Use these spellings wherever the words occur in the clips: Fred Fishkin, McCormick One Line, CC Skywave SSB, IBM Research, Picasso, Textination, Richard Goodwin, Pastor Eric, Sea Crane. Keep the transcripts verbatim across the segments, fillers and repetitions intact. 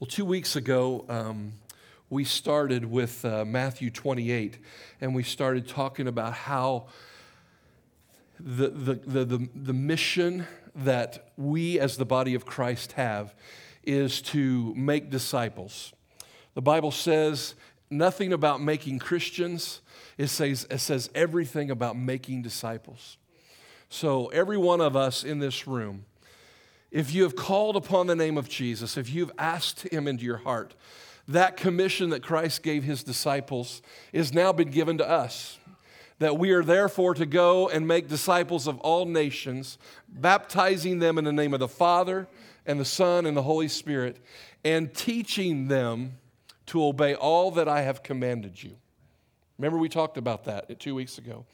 Well, two weeks ago, um, we started with uh, Matthew twenty-eight, and we started talking about how the, the the the the mission that we as the body of Christ have is to make disciples. The Bible says nothing about making Christians. It says it says everything about making disciples. So every one of us in this room, if you have called upon the name of Jesus, if you've asked him into your heart, that commission that Christ gave his disciples is now been given to us, that we are therefore to go and make disciples of all nations, baptizing them in the name of the Father and the Son and the Holy Spirit, and teaching them to obey all that I have commanded you. Remember, we talked about that two weeks ago.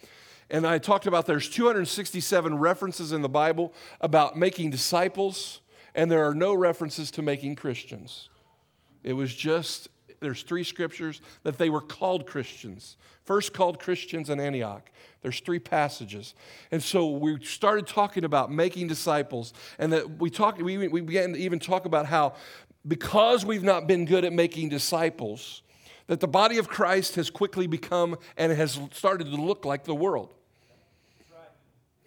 And I talked about there's two hundred sixty-seven references in the Bible about making disciples, and there are no references to making Christians. It was just, there's three scriptures that they were called Christians. First called Christians in Antioch. There's three passages. And so we started talking about making disciples, and that we talked, we, we began to even talk about how because we've not been good at making disciples, that the body of Christ has quickly become and has started to look like the world.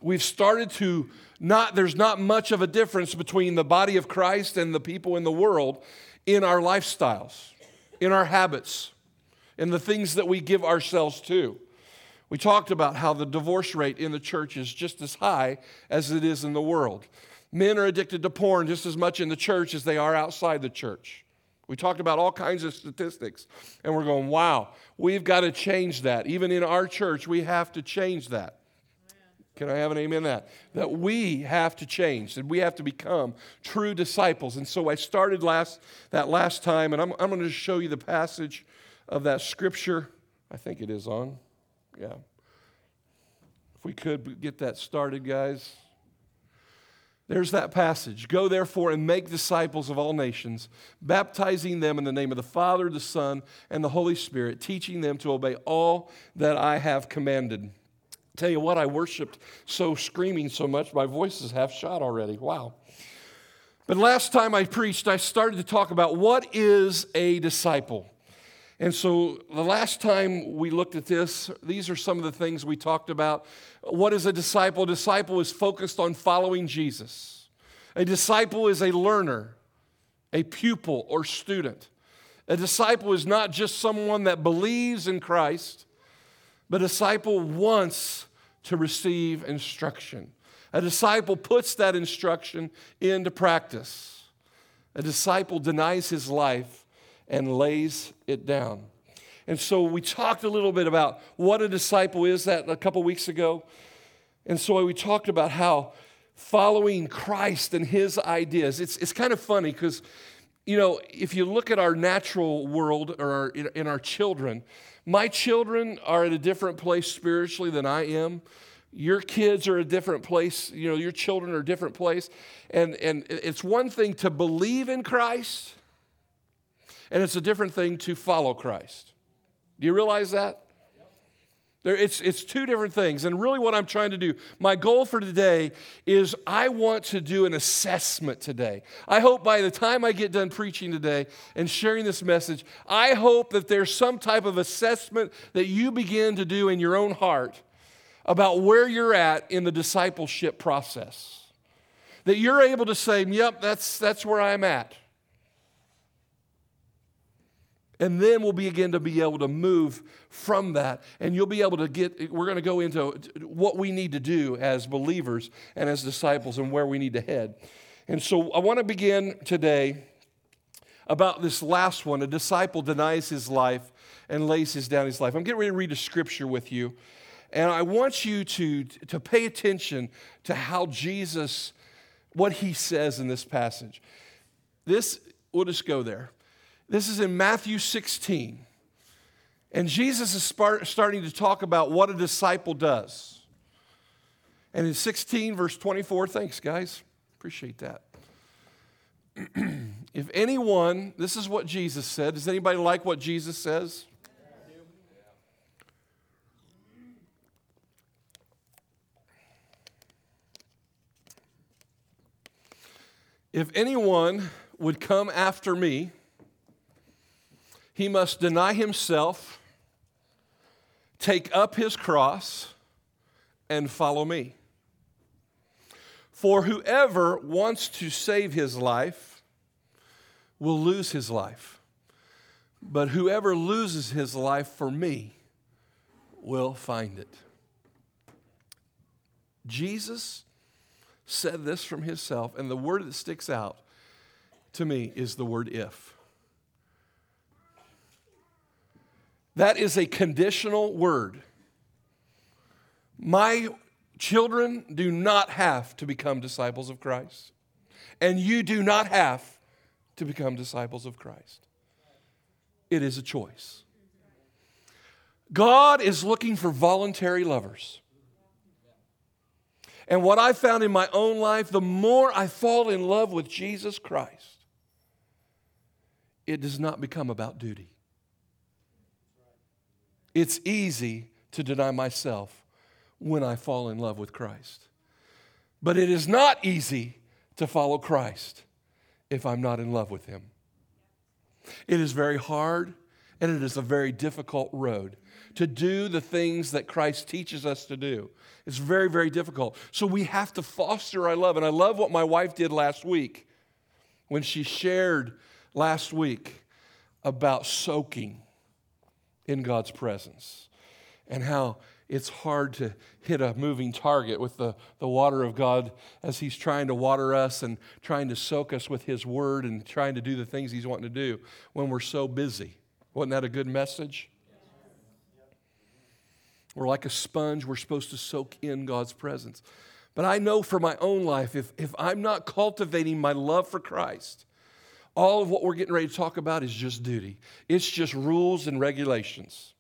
We've started to not, there's not much of a difference between the body of Christ and the people in the world in our lifestyles, in our habits, in the things that we give ourselves to. We talked about how the divorce rate in the church is just as high as it is in the world. Men are addicted to porn just as much in the church as they are outside the church. We talked about all kinds of statistics, and we're going, wow, we've got to change that. Even in our church, we have to change that. Can I have an amen to that? That we have to change, that we have to become true disciples. And so I started last that last time, and I'm, I'm going to show you the passage of that scripture. I think it is on. Yeah. If we could get that started, guys. There's that passage. Go therefore and make disciples of all nations, baptizing them in the name of the Father, the Son, and the Holy Spirit, teaching them to obey all that I have commanded. I tell you what, I worshiped so screaming so much, my voice is half shot already. Wow. But last time I preached, I started to talk about what is a disciple. And so the last time we looked at this, these are some of the things we talked about. What is a disciple? A disciple is focused on following Jesus. A disciple is a learner, a pupil or student. A disciple is not just someone that believes in Christ, but a disciple wants to receive instruction. A disciple puts that instruction into practice. A disciple denies his life and lays it down. And so we talked a little bit about what a disciple is that a couple weeks ago. And so we talked about how following Christ and his ideas, it's it's kind of funny because, you know, if you look at our natural world or our, in, in our children, my children are at a different place spiritually than I am. Your kids are a different place. You know, your children are a different place. And, and it's one thing to believe in Christ, and it's a different thing to follow Christ. Do you realize that? There, it's, it's two different things. And really what I'm trying to do, my goal for today is I want to do an assessment today. I hope by the time I get done preaching today and sharing this message, I hope that there's some type of assessment that you begin to do in your own heart about where you're at in the discipleship process. That you're able to say, yep, that's, that's where I'm at. And then we'll begin to be able to move from that. And you'll be able to get, we're going to go into what we need to do as believers and as disciples and where we need to head. And so I want to begin today about this last one. A disciple denies his life and lays his down his life. I'm getting ready to read a scripture with you. And I want you to, to pay attention to how Jesus, what he says in this passage. This, we'll just go there. This is in Matthew sixteen, and Jesus is starting to talk about what a disciple does. And in sixteen, verse twenty-four, thanks, guys. Appreciate that. If anyone, this is what Jesus said. Does anybody like what Jesus says? If anyone would come after me, he must deny himself, take up his cross, and follow me. For whoever wants to save his life will lose his life. But whoever loses his life for me will find it. Jesus said this from himself, and the word that sticks out to me is the word if. That is a conditional word. My children do not have to become disciples of Christ, and you do not have to become disciples of Christ. It is a choice. God is looking for voluntary lovers. And what I found in my own life, the more I fall in love with Jesus Christ, it does not become about duty. It's easy to deny myself when I fall in love with Christ. But it is not easy to follow Christ if I'm not in love with Him. It is very hard, and it is a very difficult road to do the things that Christ teaches us to do. It's very, very difficult. So we have to foster our love. And I love what my wife did last week when she shared last week about soaking in God's presence and how it's hard to hit a moving target with the, the water of God as He's trying to water us and trying to soak us with His Word and trying to do the things He's wanting to do when we're so busy. Wasn't that a good message? We're like a sponge. We're supposed to soak in God's presence. But I know for my own life, if, if I'm not cultivating my love for Christ, all of what we're getting ready to talk about is just duty. It's just rules and regulations.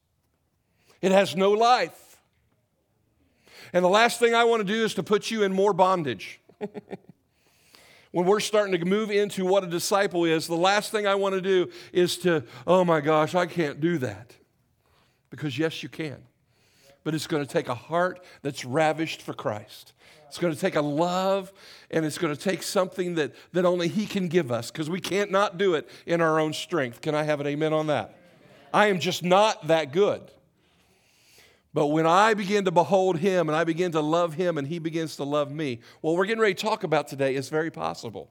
It has no life. And the last thing I want to do is to put you in more bondage. When we're starting to move into what a disciple is, the last thing I want to do is to, oh my gosh, I can't do that. Because yes, you can. But it's going to take a heart that's ravished for Christ. It's going to take a love, and it's going to take something that, that only He can give us, because we can't not do it in our own strength. Can I have an amen on that? I am just not that good. But when I begin to behold Him, and I begin to love Him, and He begins to love me, what we're getting ready to talk about today is very possible.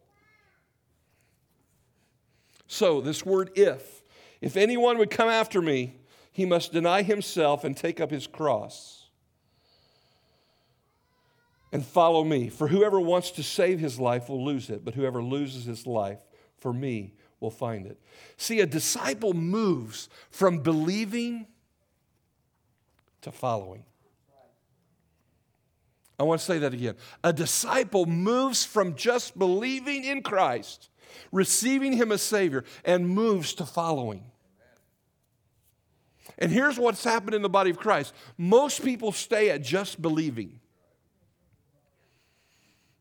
So this word if, if anyone would come after me, he must deny himself and take up his cross and follow me. For whoever wants to save his life will lose it, but whoever loses his life for me will find it. See, a disciple moves from believing to following. I want to say that again. A disciple moves from just believing in Christ, receiving Him as Savior, and moves to following. And here's what's happened in the body of Christ. Most people stay at just believing.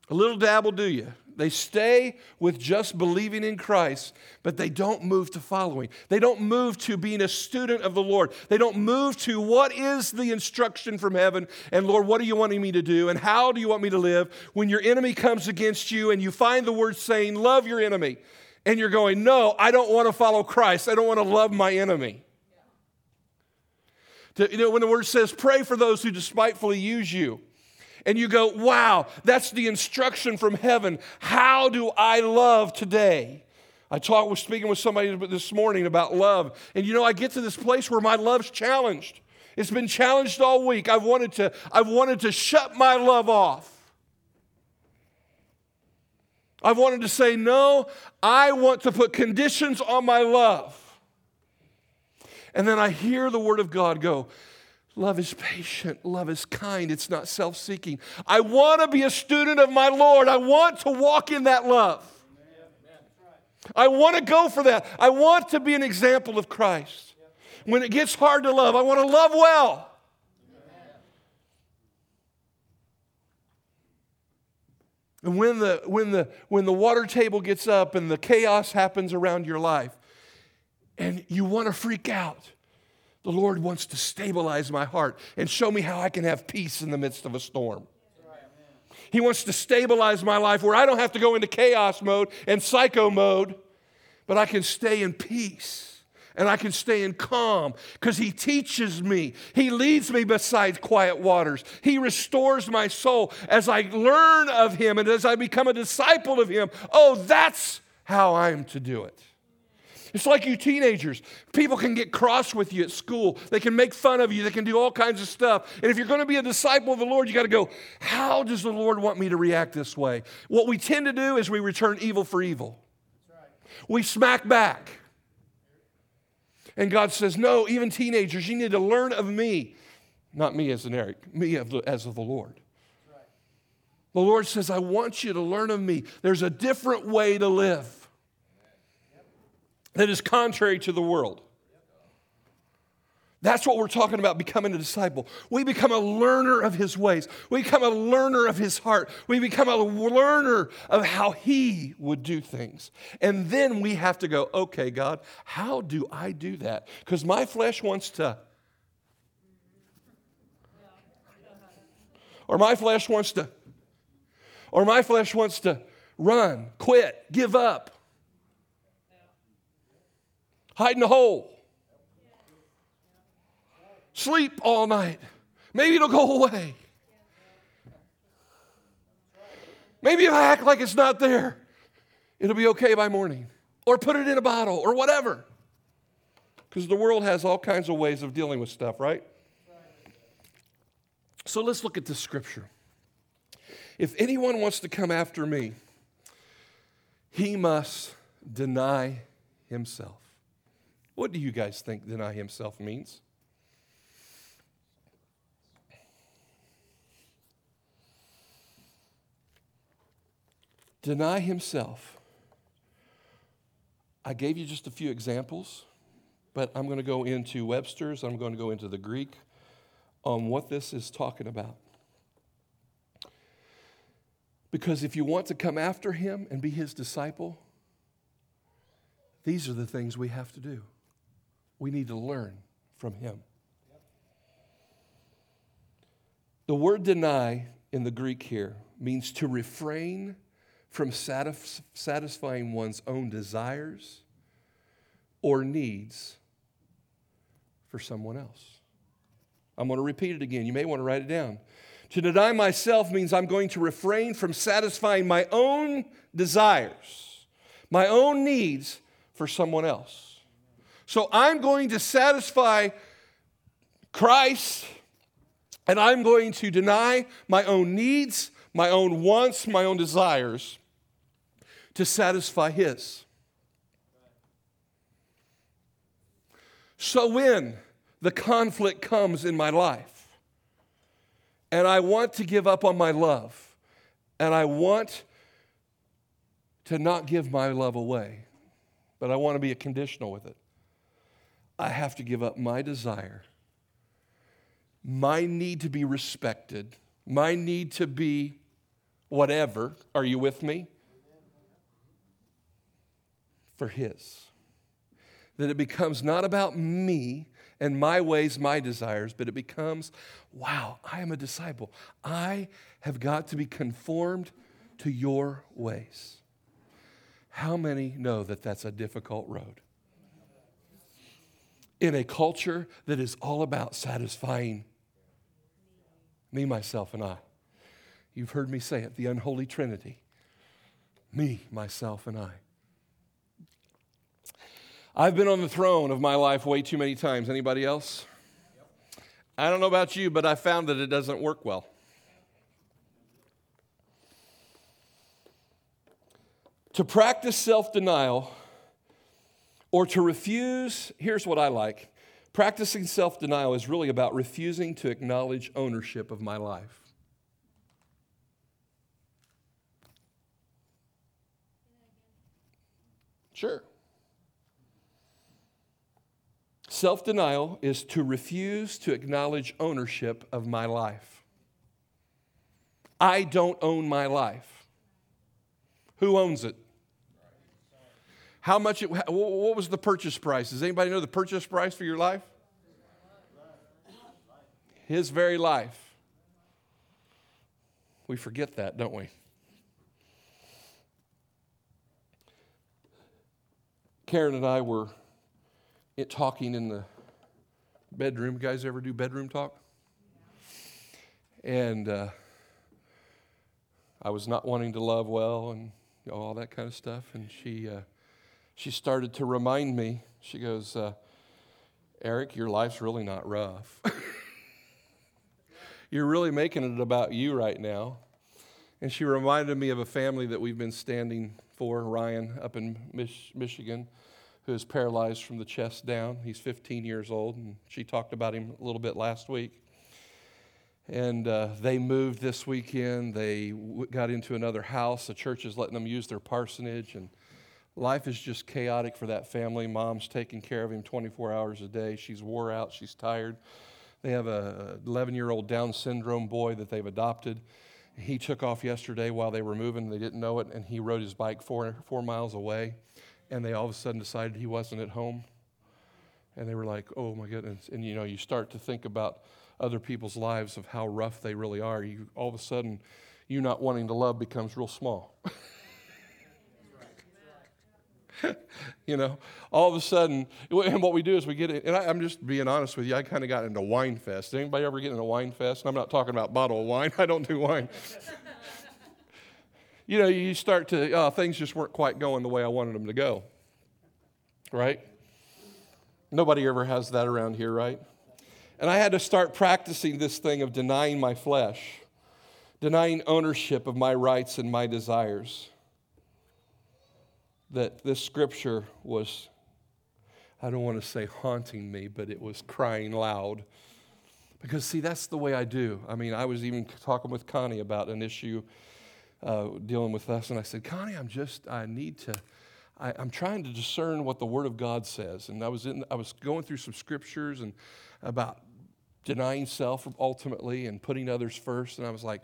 A little dab will do you. They stay with just believing in Christ, but they don't move to following. They don't move to being a student of the Lord. They don't move to what is the instruction from heaven, and Lord, what are you wanting me to do, and how do you want me to live? When your enemy comes against you and you find the word saying, love your enemy, and you're going, no, I don't want to follow Christ. I don't want to love my enemy. You know, when the word says, pray for those who despitefully use you, and you go, wow, that's the instruction from heaven. How do I love today? I talked, was speaking with somebody this morning about love, and you know, I get to this place where my love's challenged. It's been challenged all week. I've wanted to, I've wanted to shut my love off. I've wanted to say, no, I want to put conditions on my love. And then I hear the Word of God go, love is patient, love is kind, it's not self-seeking. I want to be a student of my Lord. I want to walk in that love. Amen. I want to go for that. I want to be an example of Christ. When it gets hard to love, I want to love well. Amen. And when the, when the, when the water table gets up and the chaos happens around your life, and you want to freak out, the Lord wants to stabilize my heart and show me how I can have peace in the midst of a storm. He wants to stabilize my life where I don't have to go into chaos mode and psycho mode, but I can stay in peace and I can stand calm because he teaches me. He leads me beside quiet waters. He restores my soul as I learn of him and as I become a disciple of him. Oh, that's how I'm to do it. It's like you teenagers. People can get cross with you at school. They can make fun of you. They can do all kinds of stuff. And if you're going to be a disciple of the Lord, you got to go, how does the Lord want me to react this way? What we tend to do is we return evil for evil. That's right. We smack back. And God says, no, even teenagers, you need to learn of me. Not me as in Eric, me of the, as of the Lord. That's right. The Lord says, I want you to learn of me. There's a different way to live that is contrary to the world. That's what we're talking about, becoming a disciple. We become a learner of his ways. We become a learner of his heart. We become a learner of how he would do things. And then we have to go, okay, God, how do I do that? Because my flesh wants to, or my flesh wants to, or my flesh wants to run, quit, give up. Hide in the hole. Sleep all night. Maybe it'll go away. Maybe if I act like it's not there, it'll be okay by morning. Or put it in a bottle or whatever. Because the world has all kinds of ways of dealing with stuff, right? So let's look at this scripture. If anyone wants to come after me, he must deny himself. What do you guys think deny himself means? Deny himself. I gave you just a few examples, but I'm going to go into Webster's. I'm going to go into the Greek on what this is talking about. Because if you want to come after him and be his disciple, these are the things we have to do. We need to learn from him. The word deny in the Greek here means to refrain from satisf- satisfying one's own desires or needs for someone else. I'm going to repeat it again. You may want to write it down. To deny myself means I'm going to refrain from satisfying my own desires, my own needs for someone else. So I'm going to satisfy Christ, and I'm going to deny my own needs, my own wants, my own desires to satisfy his. So when the conflict comes in my life, and I want to give up on my love, and I want to not give my love away, but I want to be conditional with it. I have to give up my desire, my need to be respected, my need to be whatever. Are you with me? For his. That it becomes not about me and my ways, my desires, but it becomes, wow, I am a disciple. I have got to be conformed to your ways. How many know that that's a difficult road? In a culture that is all about satisfying me, myself, and I. You've heard me say it, the unholy trinity. Me, myself, and I. I've been on the throne of my life way too many times. Anybody else? I don't know about you, but I found that it doesn't work well. To practice self-denial, or to refuse, here's what I like. Practicing self-denial is really about refusing to acknowledge ownership of my life. Sure. Self-denial is to refuse to acknowledge ownership of my life. I don't own my life. Who owns it? How much, it, what was the purchase price? Does anybody know the purchase price for your life? His very life. We forget that, don't we? Karen and I were it talking in the bedroom. You guys ever do bedroom talk? And uh, I was not wanting to love well and you know, all that kind of stuff. And she uh, she started to remind me. She goes, uh, Eric, your life's really not rough. You're really making it about you right now. And she reminded me of a family that we've been standing for, Ryan, up in Mich- Michigan, who is paralyzed from the chest down. He's fifteen years old, and she talked about him a little bit last week. And uh, they moved this weekend. They w- got into another house. The church is letting them use their parsonage, and life is just chaotic for that family. Mom's taking care of him twenty-four hours a day. She's wore out. She's tired. They have a eleven-year-old Down syndrome boy that they've adopted. He took off yesterday while they were moving. They didn't know it, and he rode his bike four four miles away, and they all of a sudden decided he wasn't at home. And they were like, oh, my goodness. And, you know, you start to think about other people's lives of how rough they really are. You all of a sudden, you not wanting to love becomes real small. You know, all of a sudden, and what we do is we get it, and I, I'm just being honest with you, I kind of got into wine fest. Did anybody ever get into wine fest? And I'm not talking about bottle of wine. I don't do wine. You know, you start to, uh, things just weren't quite going the way I wanted them to go, right? Nobody ever has that around here, right? And I had to start practicing this thing of denying my flesh, denying ownership of my rights and my desires. That this scripture was, I don't want to say haunting me, but it was crying loud. Because, see, that's the way I do. I mean, I was even talking with Connie about an issue uh, dealing with us, and I said, Connie, I'm just, I need to, I, I'm trying to discern what the Word of God says. And I was in, I was going through some scriptures and about denying self ultimately and putting others first. And I was like,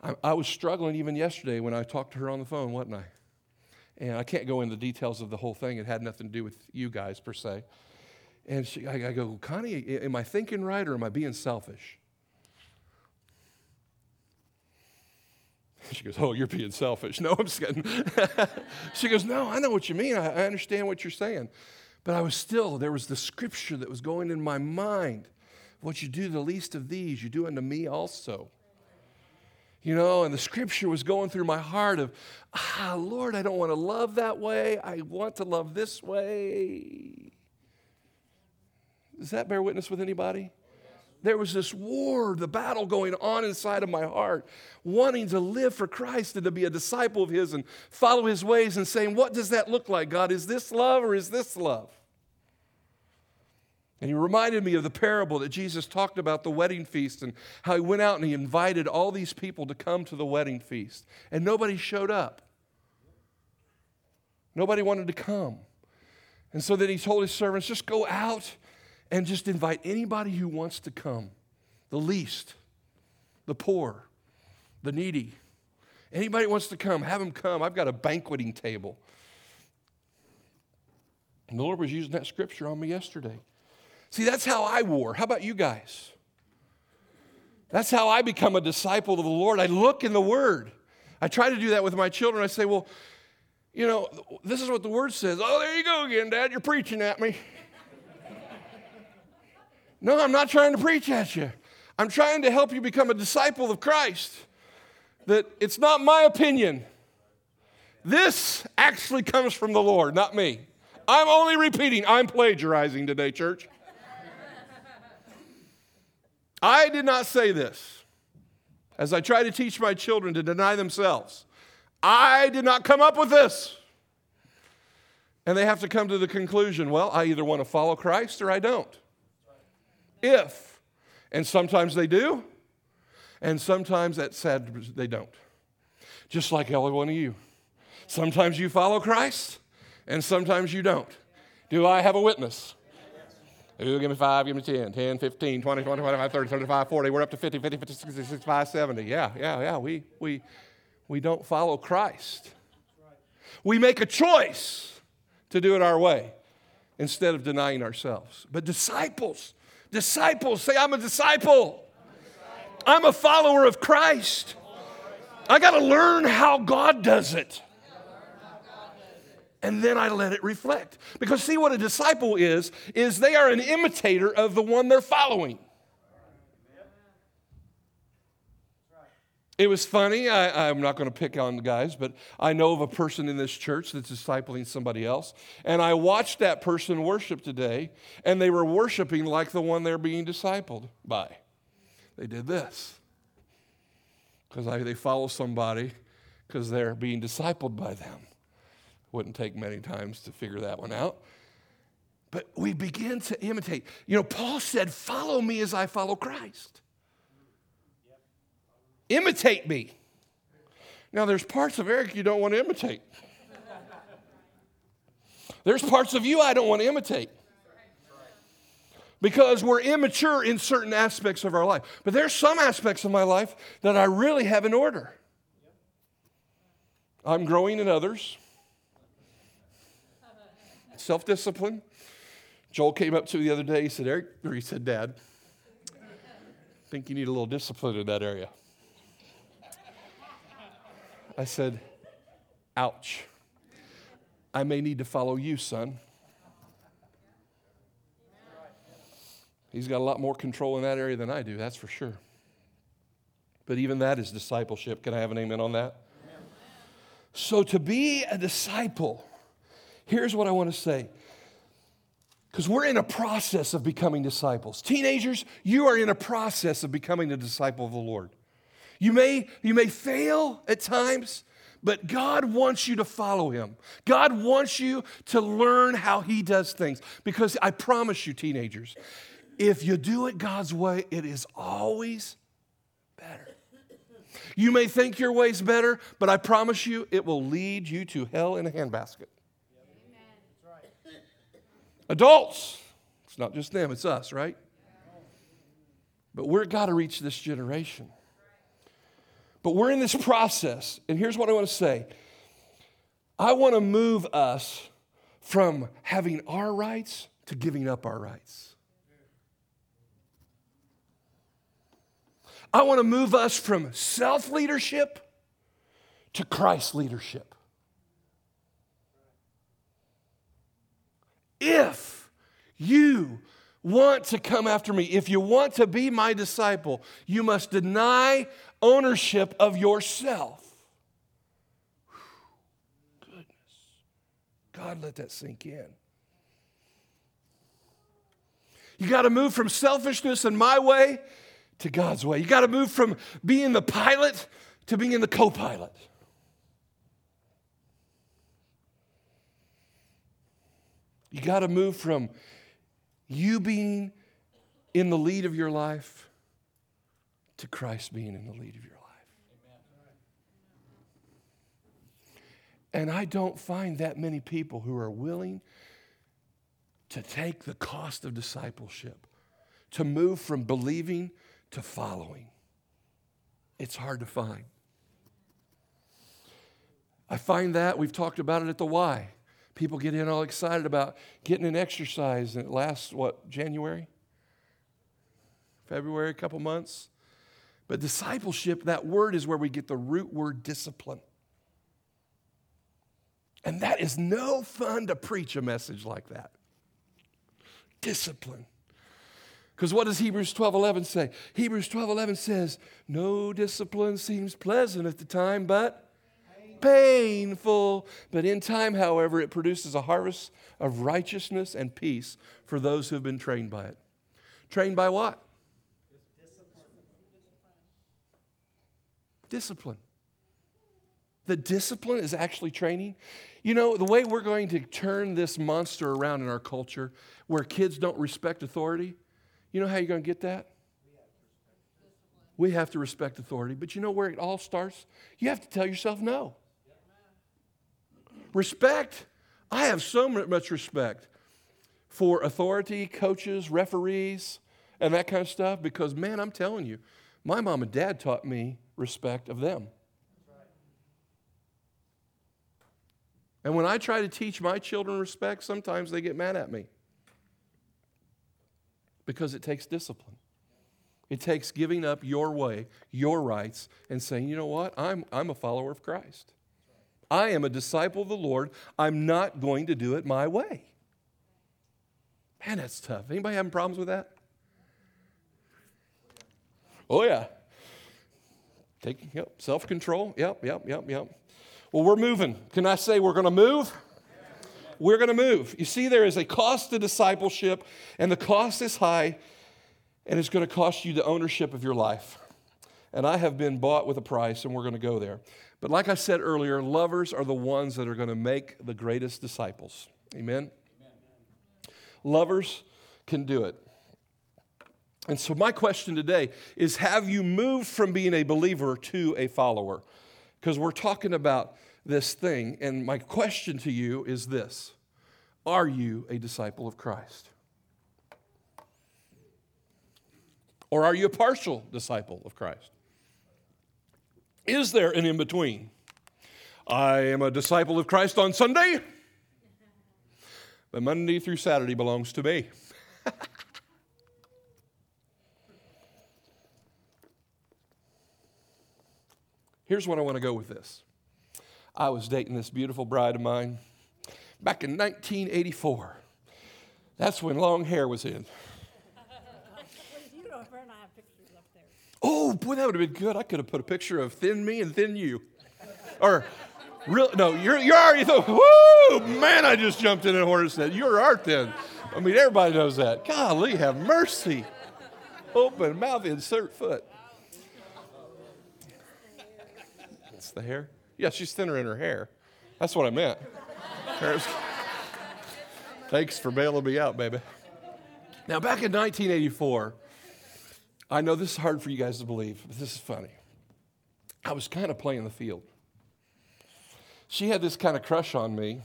I, I was struggling even yesterday when I talked to her on the phone, wasn't I? And I can't go into the details of the whole thing. It had nothing to do with you guys, per se. And she, I, I go, Connie, am I thinking right or am I being selfish? She goes, oh, you're being selfish. No, I'm just kidding. She goes, no, I know what you mean. I, I understand what you're saying. But I was still, there was the scripture that was going in my mind. What you do to the least of these, you do unto me also. You know, and the scripture was going through my heart of, ah, Lord, I don't want to love that way. I want to love this way. Does that bear witness with anybody? There was this war, the battle going on inside of my heart, wanting to live for Christ and to be a disciple of His and follow His ways and saying, what does that look like, God? Is this love or is this love? And he reminded me of the parable that Jesus talked about, the wedding feast, and how he went out and he invited all these people to come to the wedding feast. And nobody showed up. Nobody wanted to come. And so then he told his servants, just go out and just invite anybody who wants to come. The least, the poor, the needy. Anybody wants to come, have them come. I've got a banqueting table. And the Lord was using that scripture on me yesterday. See, that's how I war. How about you guys? That's how I become a disciple of the Lord. I look in the Word. I try to do that with my children. I say, well, you know, this is what the Word says. Oh, there you go again, Dad. You're preaching at me. No, I'm not trying to preach at you. I'm trying to help you become a disciple of Christ. That it's not my opinion. This actually comes from the Lord, not me. I'm only repeating. I'm plagiarizing today, church. I did not say this. As I try to teach my children to deny themselves, I did not come up with this. And they have to come to the conclusion, well, I either want to follow Christ or I don't. If. And sometimes they do, and sometimes that's sad they don't. Just like every one of you. Sometimes you follow Christ, and sometimes you don't. Do I have a witness? Ooh, give me five, give me ten, ten, fifteen, twenty, twenty, twenty-five, thirty, thirty-five, forty. We're up to fifty, fifty, fifty, sixty, sixty-five, seventy. Yeah, yeah, yeah. We we we don't follow Christ. We make a choice to do it our way instead of denying ourselves. But disciples, disciples, say, I'm a disciple. I'm a follower of Christ. I got to learn how God does it. and then I let it reflect. Because see, what a disciple is, is they are an imitator of the one they're following. It was funny. I, I'm not going to pick on the guys, but I know of a person in this church that's discipling somebody else, and I watched that person worship today, and they were worshiping like the one they're being discipled by. They did this because they follow somebody because they're being discipled by them. Wouldn't take many times to figure that one out. But we begin to imitate. You know, Paul said, "Follow me as I follow Christ." Imitate me. Now, there's parts of Eric you don't want to imitate. There's parts of you I don't want to imitate. Because we're immature in certain aspects of our life. But there's some aspects of my life that I really have in order. I'm growing in others. Self-discipline. Joel came up to me the other day. He said, Eric, or he said, Dad, I think you need a little discipline in that area. I said, ouch. I may need to follow you, son. He's got a lot more control in that area than I do, that's for sure. But even that is discipleship. Can I have an amen on that? Amen. So to be a disciple, here's what I want to say. Because we're in a process of becoming disciples. Teenagers, you are in a process of becoming a disciple of the Lord. You may, you may fail at times, but God wants you to follow him. God wants you to learn how he does things. Because I promise you, teenagers, if you do it God's way, it is always better. You may think your way's better, but I promise you, it will lead you to hell in a handbasket. Amen. Adults, it's not just them, it's us, right? But we've got to reach this generation. But we're in this process, and here's what I want to say. I want to move us from having our rights to giving up our rights. I want to move us from self-leadership to Christ leadership. If you want to come after me, if you want to be my disciple, you must deny ownership of yourself. Whew, goodness. God, let that sink in. You got to move from selfishness and my way to God's way. You got to move from being the pilot to being the co-pilot. You got to move from you being in the lead of your life to Christ being in the lead of your life. And I don't find that many people who are willing to take the cost of discipleship, to move from believing to following. It's hard to find. I find that, we've talked about it at the Y. People get in all excited about getting an exercise, and it lasts, what, January? February, a couple months? But discipleship, that word is where we get the root word discipline. And that is no fun to preach a message like that. Discipline. Because what does Hebrews twelve eleven say? Hebrews twelve eleven says, no discipline seems pleasant at the time, but painful. But in time, however, it produces a harvest of righteousness and peace for those who have been trained by it. Trained by what? Discipline. The discipline is actually training. You know, the way we're going to turn this monster around in our culture where kids don't respect authority, you know how you're going to get that? We have to respect authority. But you know where it all starts? You have to tell yourself no. Respect. I have so much respect for authority, coaches, referees, and that kind of stuff because, man, I'm telling you, my mom and dad taught me respect of them. And when I try to teach my children respect, sometimes they get mad at me because it takes discipline. It takes giving up your way, your rights, and saying, you know what, I'm, I'm a follower of Christ. I am a disciple of the Lord. I'm not going to do it my way. Man, that's tough. Anybody having problems with that? Oh, yeah. Take, yep, self-control. Yep, yep, yep, yep. Well, we're moving. Can I say we're going to move? We're going to move. You see, there is a cost to discipleship, and the cost is high, and it's going to cost you the ownership of your life. And I have been bought with a price, and we're going to go there. But like I said earlier, lovers are the ones that are going to make the greatest disciples. Amen? Amen. Lovers can do it. And so my question today is, have you moved from being a believer to a follower? Because we're talking about this thing, and my question to you is this: are you a disciple of Christ? Or are you a partial disciple of Christ? Is there an in-between? I am a disciple of Christ on Sunday, but Monday through Saturday belongs to me. Here's what I want to go with this. I was dating this beautiful bride of mine back in nineteen eighty-four. That's when long hair was in. You don't burn our pictures up there. Oh, boy, that would have been good. I could have put a picture of thin me and thin you. Or, real, no, you're, you're already, th- woo, man, I just jumped in a horse and said, you're art thin. I mean, everybody knows that. Golly, have mercy. Open mouth, insert foot. It's the hair. Yeah, she's thinner in her hair. That's what I meant. Thanks for bailing me out, baby. Now, back in nineteen eighty-four, I know this is hard for you guys to believe, but this is funny. I was kind of playing the field. She had this kind of crush on me,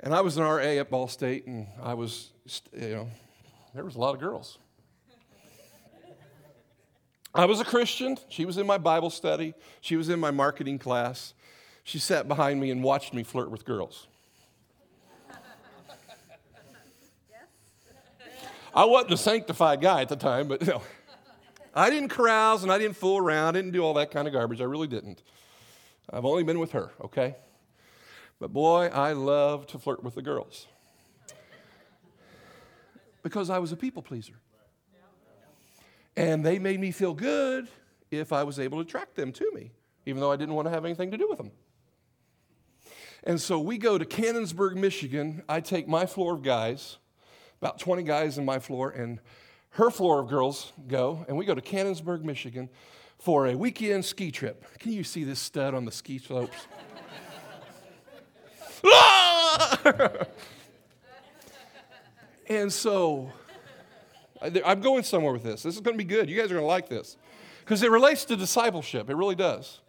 and I was an R A at Ball State, and I was, you know, there was a lot of girls. I was a Christian. She was in my Bible study. She was in my marketing class. She sat behind me and watched me flirt with girls. I wasn't a sanctified guy at the time, but you know, I didn't carouse and I didn't fool around. I didn't do all that kind of garbage. I really didn't. I've only been with her, okay? But boy, I love to flirt with the girls because I was a people pleaser. And they made me feel good if I was able to attract them to me, even though I didn't want to have anything to do with them. And so we go to Canonsburg, Michigan. I take my floor of guys, about twenty guys in my floor, and her floor of girls go, and we go to Canonsburg, Michigan for a weekend ski trip. Can you see this stud on the ski slopes? And so I'm going somewhere with this. This is going to be good. You guys are going to like this. Because it relates to discipleship. It really does.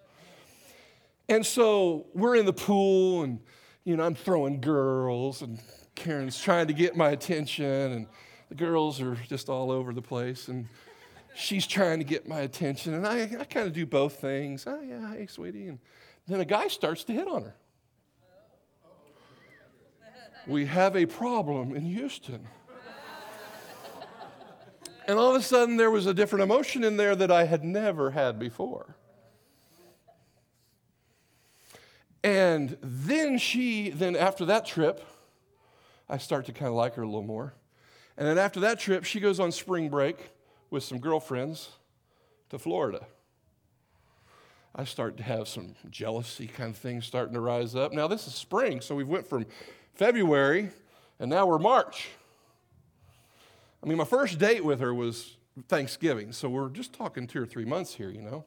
And so we're in the pool, and, you know, I'm throwing girls, and Karen's trying to get my attention, and the girls are just all over the place, and she's trying to get my attention. And I, I kind of do both things. Oh, yeah, hey, sweetie. And then a guy starts to hit on her. We have a problem in Houston. And all of a sudden, there was a different emotion in there that I had never had before. And then she, then after that trip, I start to kind of like her a little more. And then after that trip, she goes on spring break with some girlfriends to Florida. I start to have some jealousy kind of things starting to rise up. Now, this is spring, so we've went from February, and now we're March. I mean, my first date with her was Thanksgiving, so we're just talking two or three months here, you know.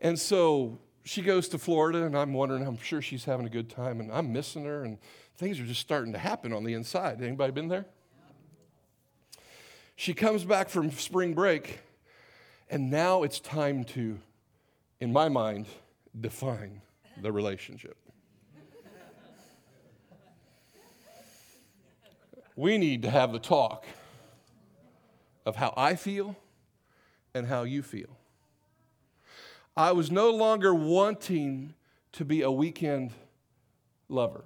And so she goes to Florida, and I'm wondering, I'm sure she's having a good time, and I'm missing her, and things are just starting to happen on the inside. Anybody been there? She comes back from spring break, and now it's time to, in my mind, define the relationship. We need to have the talk of how I feel and how you feel. I was no longer wanting to be a weekend lover.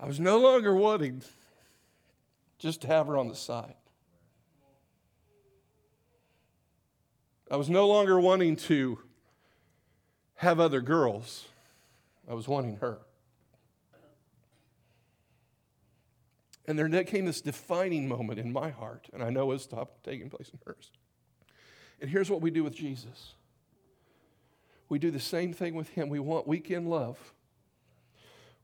I was no longer wanting just to have her on the side. I was no longer wanting to have other girls. I was wanting her. And there came this defining moment in my heart, and I know it stopped taking place in hers. And here's what we do with Jesus. We do the same thing with him. We want weekend love.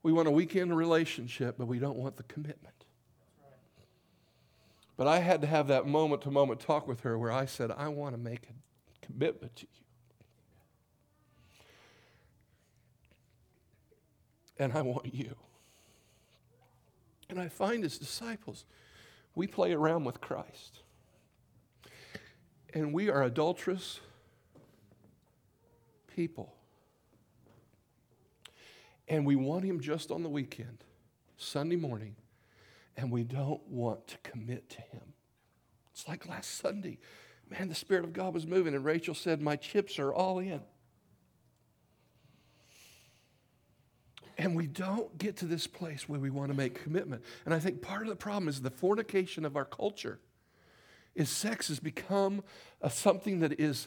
We want a weekend relationship, but we don't want the commitment. But I had to have that moment-to-moment talk with her where I said, I want to make a commitment to you. And I want you. And I find as disciples, we play around with Christ. And we are adulterous people. And we want him just on the weekend, Sunday morning, and we don't want to commit to him. It's like last Sunday. Man, the Spirit of God was moving, and Rachel said, my chips are all in. And we don't get to this place where we want to make commitment. And I think part of the problem is the fornication of our culture is sex has become a, something that is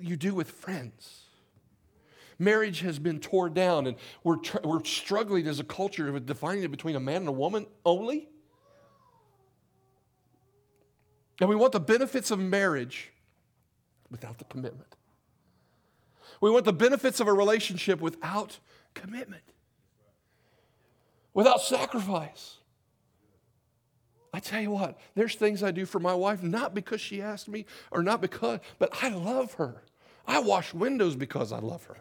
you do with friends. Marriage has been torn down, and we're, tr- we're struggling as a culture with defining it between a man and a woman only. And we want the benefits of marriage without the commitment. We want the benefits of a relationship without commitment. Without sacrifice. I tell you what, there's things I do for my wife, not because she asked me, or not because, but I love her. I wash windows because I love her.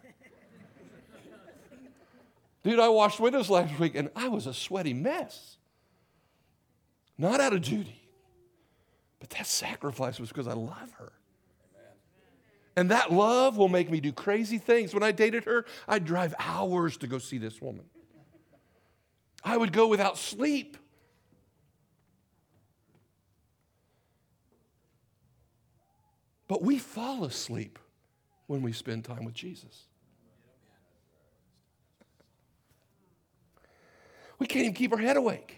Dude, I washed windows last week, and I was a sweaty mess. Not out of duty. But that sacrifice was because I love her. And that love will make me do crazy things. When I dated her, I'd drive hours to go see this woman. I would go without sleep. But we fall asleep when we spend time with Jesus. We can't even keep our head awake.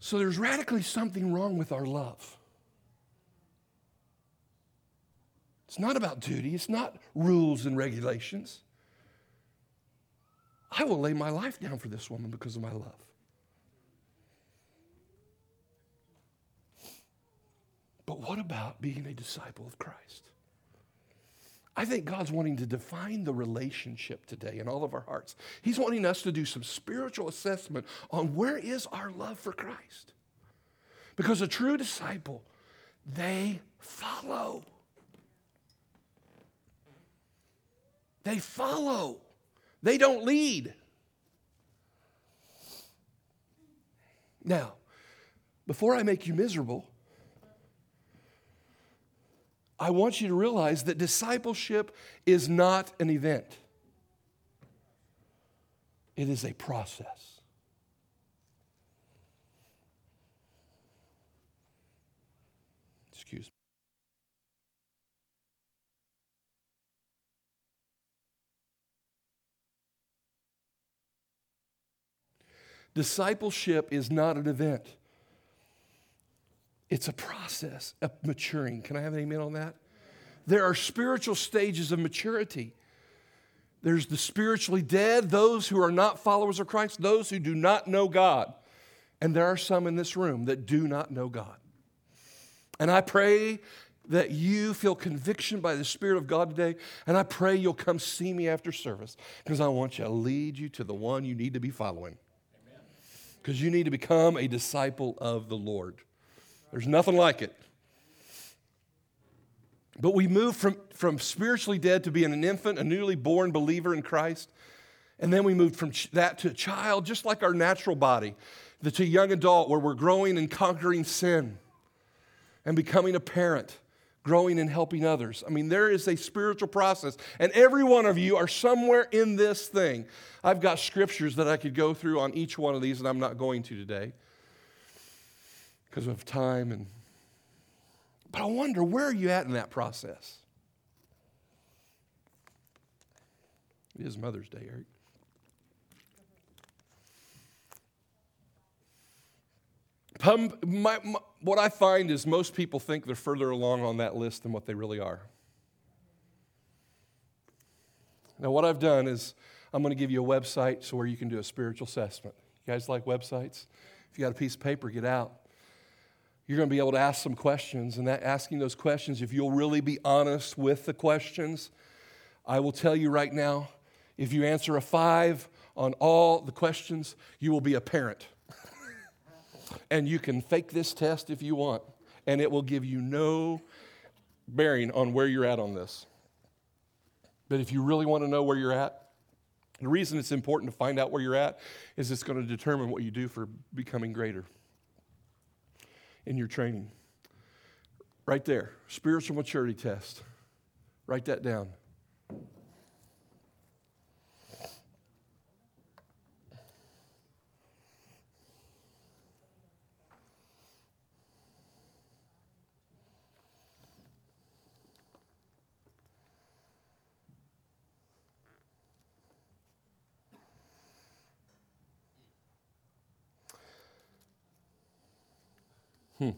So there's radically something wrong with our love. It's not about duty. It's not rules and regulations. I will lay my life down for this woman because of my love. But what about being a disciple of Christ? I think God's wanting to define the relationship today in all of our hearts. He's wanting us to do some spiritual assessment on where is our love for Christ. Because a true disciple, they follow. They follow. They don't lead. Now, before I make you miserable, I want you to realize that discipleship is not an event. It is a process. Excuse me. Discipleship is not an event. It's a process of maturing. Can I have an amen on that? There are spiritual stages of maturity. There's the spiritually dead, those who are not followers of Christ, those who do not know God. And there are some in this room that do not know God. And I pray that you feel conviction by the Spirit of God today. And I pray you'll come see me after service because I want you to lead you to the one you need to be following. Because you need to become a disciple of the Lord. There's nothing like it. But we move from, from spiritually dead to being an infant, a newly born believer in Christ. And then we moved from ch- that to a child, just like our natural body, the, to young adult where we're growing and conquering sin and becoming a parent, growing and helping others. I mean, there is a spiritual process, and every one of you are somewhere in this thing. I've got scriptures that I could go through on each one of these, and I'm not going to today because of time. And but I wonder, where are you at in that process? It is Mother's Day, Eric. My, my, what I find is most people think they're further along on that list than what they really are. Now, what I've done is I'm going to give you a website so where you can do a spiritual assessment. You guys like websites? If you got a piece of paper, get out. You're going to be able to ask some questions, and that asking those questions, if you'll really be honest with the questions, I will tell you right now, if you answer a five on all the questions, you will be a parent. And you can fake this test if you want, and it will give you no bearing on where you're at on this. But if you really want to know where you're at, the reason it's important to find out where you're at is it's going to determine what you do for becoming greater in your training. Right there, spiritual maturity test. Write that down. Hmm.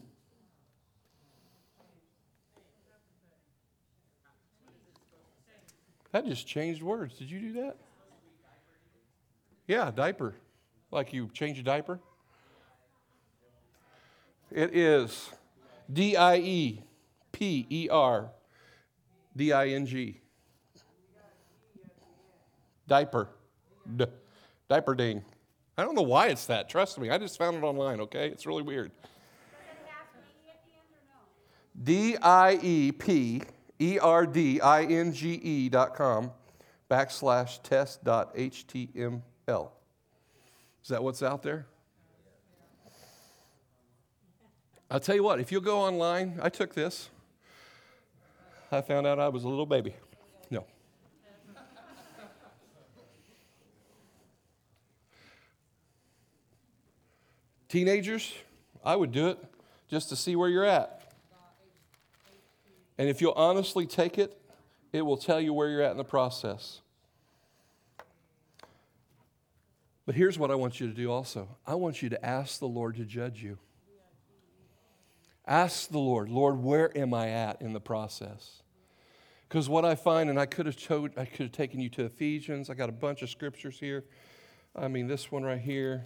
That just changed words. Did you do that? Yeah, diaper. Like you change a diaper? It is D I E P E R D I N G. Diaper. D- diaper ding. I don't know why it's that. Trust me. I just found it online, okay? It's really weird. D-I-E-P-E-R-D-I-N-G-E dot com backslash test dot H T M L. Is that what's out there? I'll tell you what, if you'll go online, I took this. I found out I was a little baby. No. Teenagers, I would do it just to see where you're at. And if you'll honestly take it, it will tell you where you're at in the process. But here's what I want you to do also. I want you to ask the Lord to judge you. Ask the Lord, Lord, where am I at in the process? Because what I find, and I could have told, I could have taken you to Ephesians. I got a bunch of scriptures here. I mean, this one right here.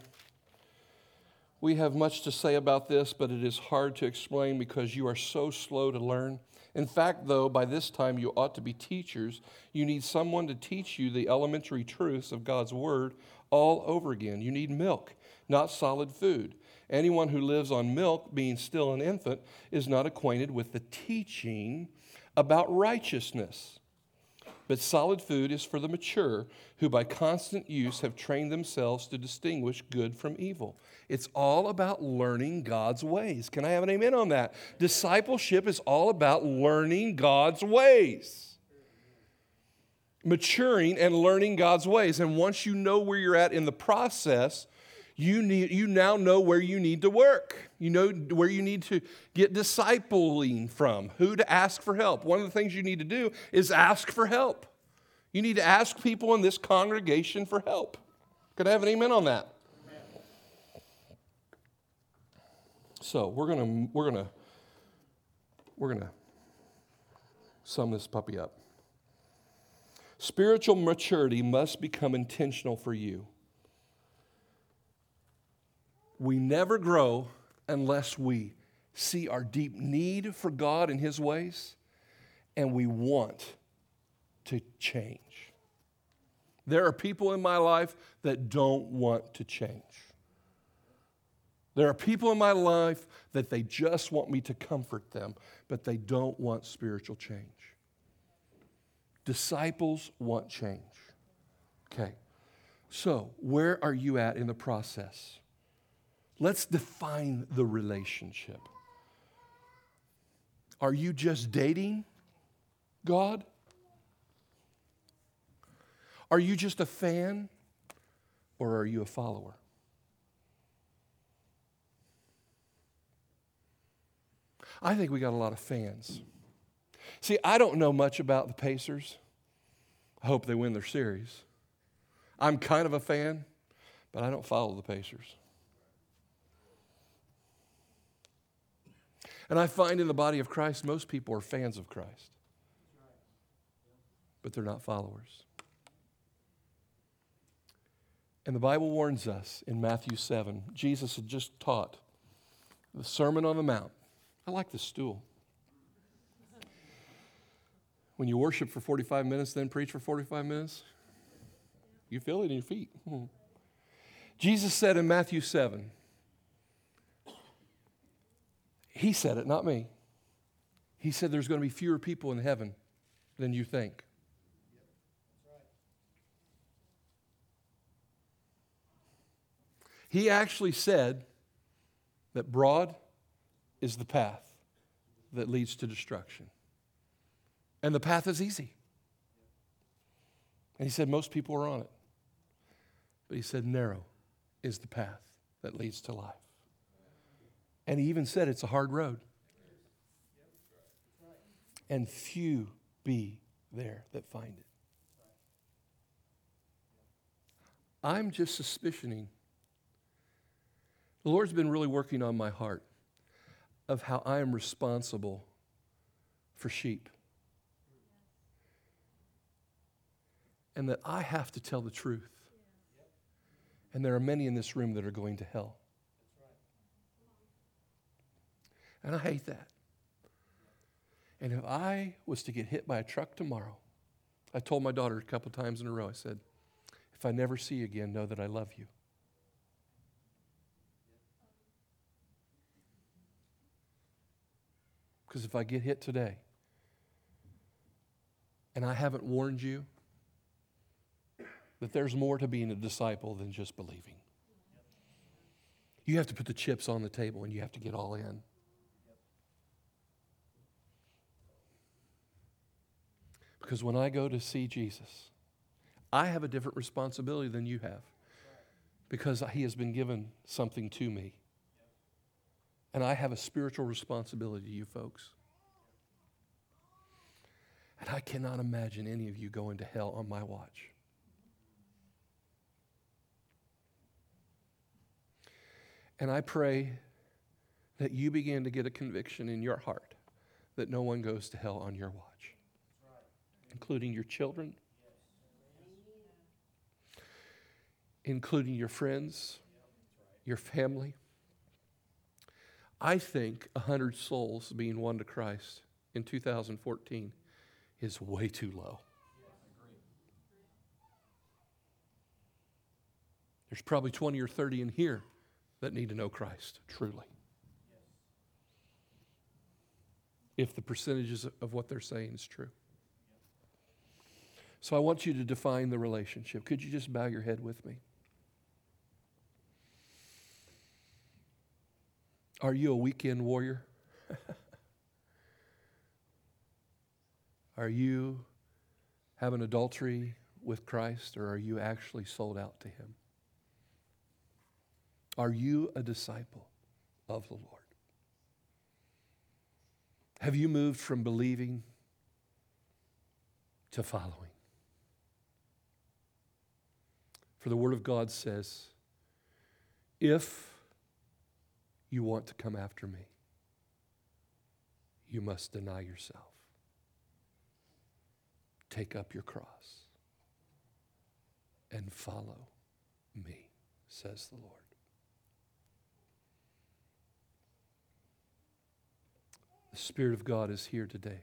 We have much to say about this, but it is hard to explain because you are so slow to learn. In fact, though, by this time you ought to be teachers. You need someone to teach you the elementary truths of God's Word all over again. You need milk, not solid food. Anyone who lives on milk, being still an infant, is not acquainted with the teaching about righteousness. But solid food is for the mature, who by constant use have trained themselves to distinguish good from evil. It's all about learning God's ways. Can I have an amen on that? Discipleship is all about learning God's ways. Maturing and learning God's ways. And once you know where you're at in the process, you need you now know where you need to work. You know where you need to get discipling from, who to ask for help. One of the things you need to do is ask for help. You need to ask people in this congregation for help. Could I have an amen on that? So we're gonna we're gonna we're gonna sum this puppy up. Spiritual maturity must become intentional for you. We never grow unless we see our deep need for God and His ways, and we want to change. There are people in my life that don't want to change. There are people in my life that they just want me to comfort them, but they don't want spiritual change. Disciples want change. Okay, so where are you at in the process? Let's define the relationship. Are you just dating God? Are you just a fan, or are you a follower? I think we got a lot of fans. See, I don't know much about the Pacers. I hope they win their series. I'm kind of a fan, but I don't follow the Pacers. And I find in the body of Christ, most people are fans of Christ, but they're not followers. And the Bible warns us in Matthew seven, Jesus had just taught the Sermon on the Mount. I like this stool. When you worship for forty-five minutes, then preach for forty-five minutes, you feel it in your feet. Hmm. Jesus said in Matthew seven, he said it, not me. He said there's going to be fewer people in heaven than you think. He actually said that broad is the path that leads to destruction. And the path is easy. And he said most people are on it. But he said narrow is the path that leads to life. And he even said it's a hard road. And few be there that find it. I'm just suspicioning. The Lord's been really working on my heart of how I am responsible for sheep. And that I have to tell the truth. And there are many in this room that are going to hell. And I hate that. And if I was to get hit by a truck tomorrow, I told my daughter a couple times in a row, I said, if I never see you again, know that I love you. Because if I get hit today and I haven't warned you that there's more to being a disciple than just believing. You have to put the chips on the table and you have to get all in. Because when I go to see Jesus, I have a different responsibility than you have because he has been given something to me. And I have a spiritual responsibility to you folks. And I cannot imagine any of you going to hell on my watch. And I pray that you begin to get a conviction in your heart that no one goes to hell on your watch, including your children, including your friends, your family. I think one hundred souls being won to Christ in two thousand fourteen is way too low. There's probably twenty or thirty in here that need to know Christ, truly. If the percentages of what they're saying is true. So I want you to define the relationship. Could you just bow your head with me? Are you a weekend warrior? Are you having adultery with Christ, or are you actually sold out to him? Are you a disciple of the Lord? Have you moved from believing to following? For the Word of God says, if you want to come after me, you must deny yourself. Take up your cross and follow me, says the Lord. The Spirit of God is here today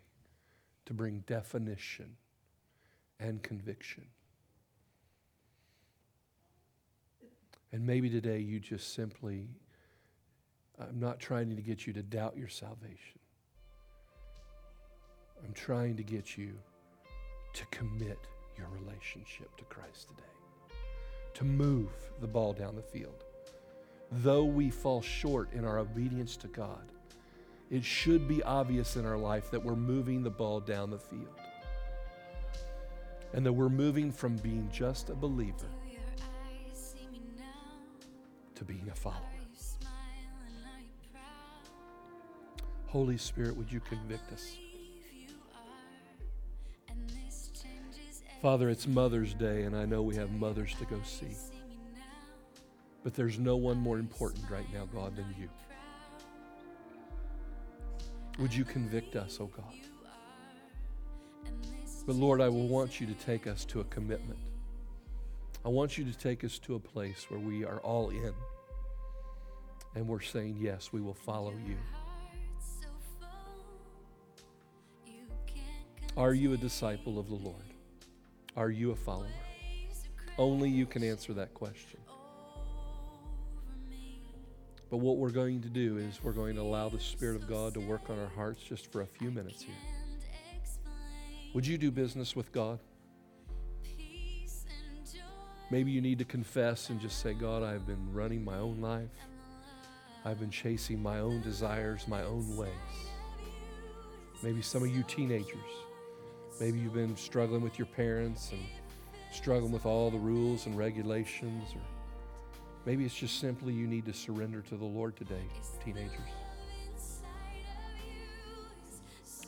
to bring definition and conviction. And maybe today you just simply, I'm not trying to get you to doubt your salvation. I'm trying to get you to commit your relationship to Christ today, to move the ball down the field. Though we fall short in our obedience to God, it should be obvious in our life that we're moving the ball down the field and that we're moving from being just a believer to being a follower. Holy Spirit, would you convict us? Father, it's Mother's Day, and I know we have mothers to go see. But there's no one more important right now, God, than you. Would you convict us, oh God? But Lord, I will want you to take us to a commitment I want you to take us to a place where we are all in and we're saying, yes, we will follow you. Are you a disciple of the Lord? Are you a follower? Only you can answer that question. But what we're going to do is we're going to allow the Spirit of God to work on our hearts just for a few minutes here. Would you do business with God? Maybe you need to confess and just say, God, I've been running my own life. I've been chasing my own desires, my own ways. Maybe some of you teenagers, maybe you've been struggling with your parents and struggling with all the rules and regulations, or maybe it's just simply you need to surrender to the Lord today, teenagers.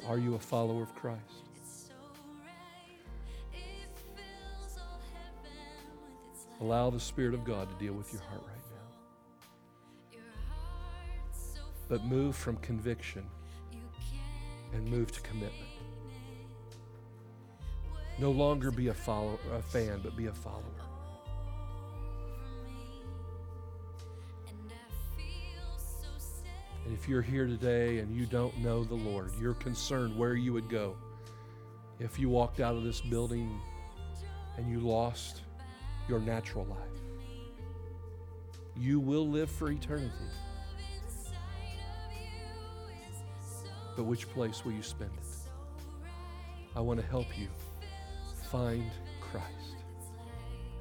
Are you a follower of Christ? Allow the Spirit of God to deal with your heart right now. But move from conviction and move to commitment. No longer be a follower, a fan, but be a follower. And if you're here today and you don't know the Lord, you're concerned where you would go if you walked out of this building and you lost your natural life. You will live for eternity. But which place will you spend it? I want to help you find Christ.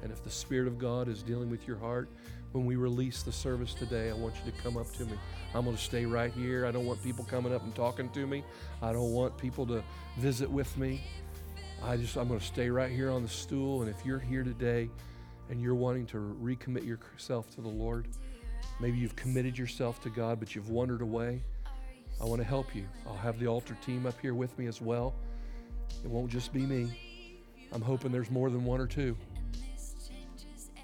And if the Spirit of God is dealing with your heart, when we release the service today, I want you to come up to me. I'm going to stay right here. I don't want people coming up and talking to me. I don't want people to visit with me. I just, I'm going to stay right here on the stool. And if you're here today and you're wanting to recommit yourself to the Lord, maybe you've committed yourself to God, but you've wandered away, I want to help you. I'll have the altar team up here with me as well. It won't just be me. I'm hoping there's more than one or two. But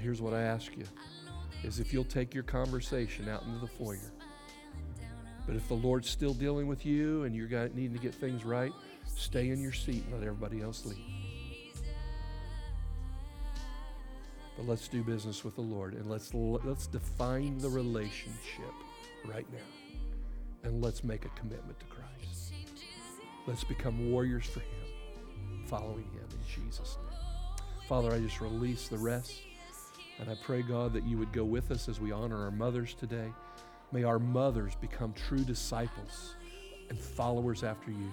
here's what I ask you, is if you'll take your conversation out into the foyer. But if the Lord's still dealing with you and you're needing to get things right, stay in your seat and let everybody else leave. But let's do business with the Lord, and let's let's define the relationship right now, and let's make a commitment to Christ. Let's become warriors for Him, following Him in Jesus' name. Father, I just release the rest, and I pray, God, that you would go with us as we honor our mothers today. May our mothers become true disciples and followers after you,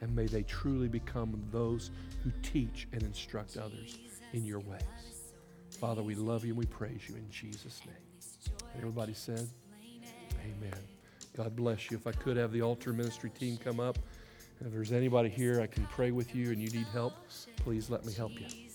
and may they truly become those who teach and instruct others in your ways. Father, we love you and we praise you in Jesus' name. Everybody said, amen. God bless you. If I could have the altar ministry team come up, and if there's anybody here I can pray with you and you need help, please let me help you.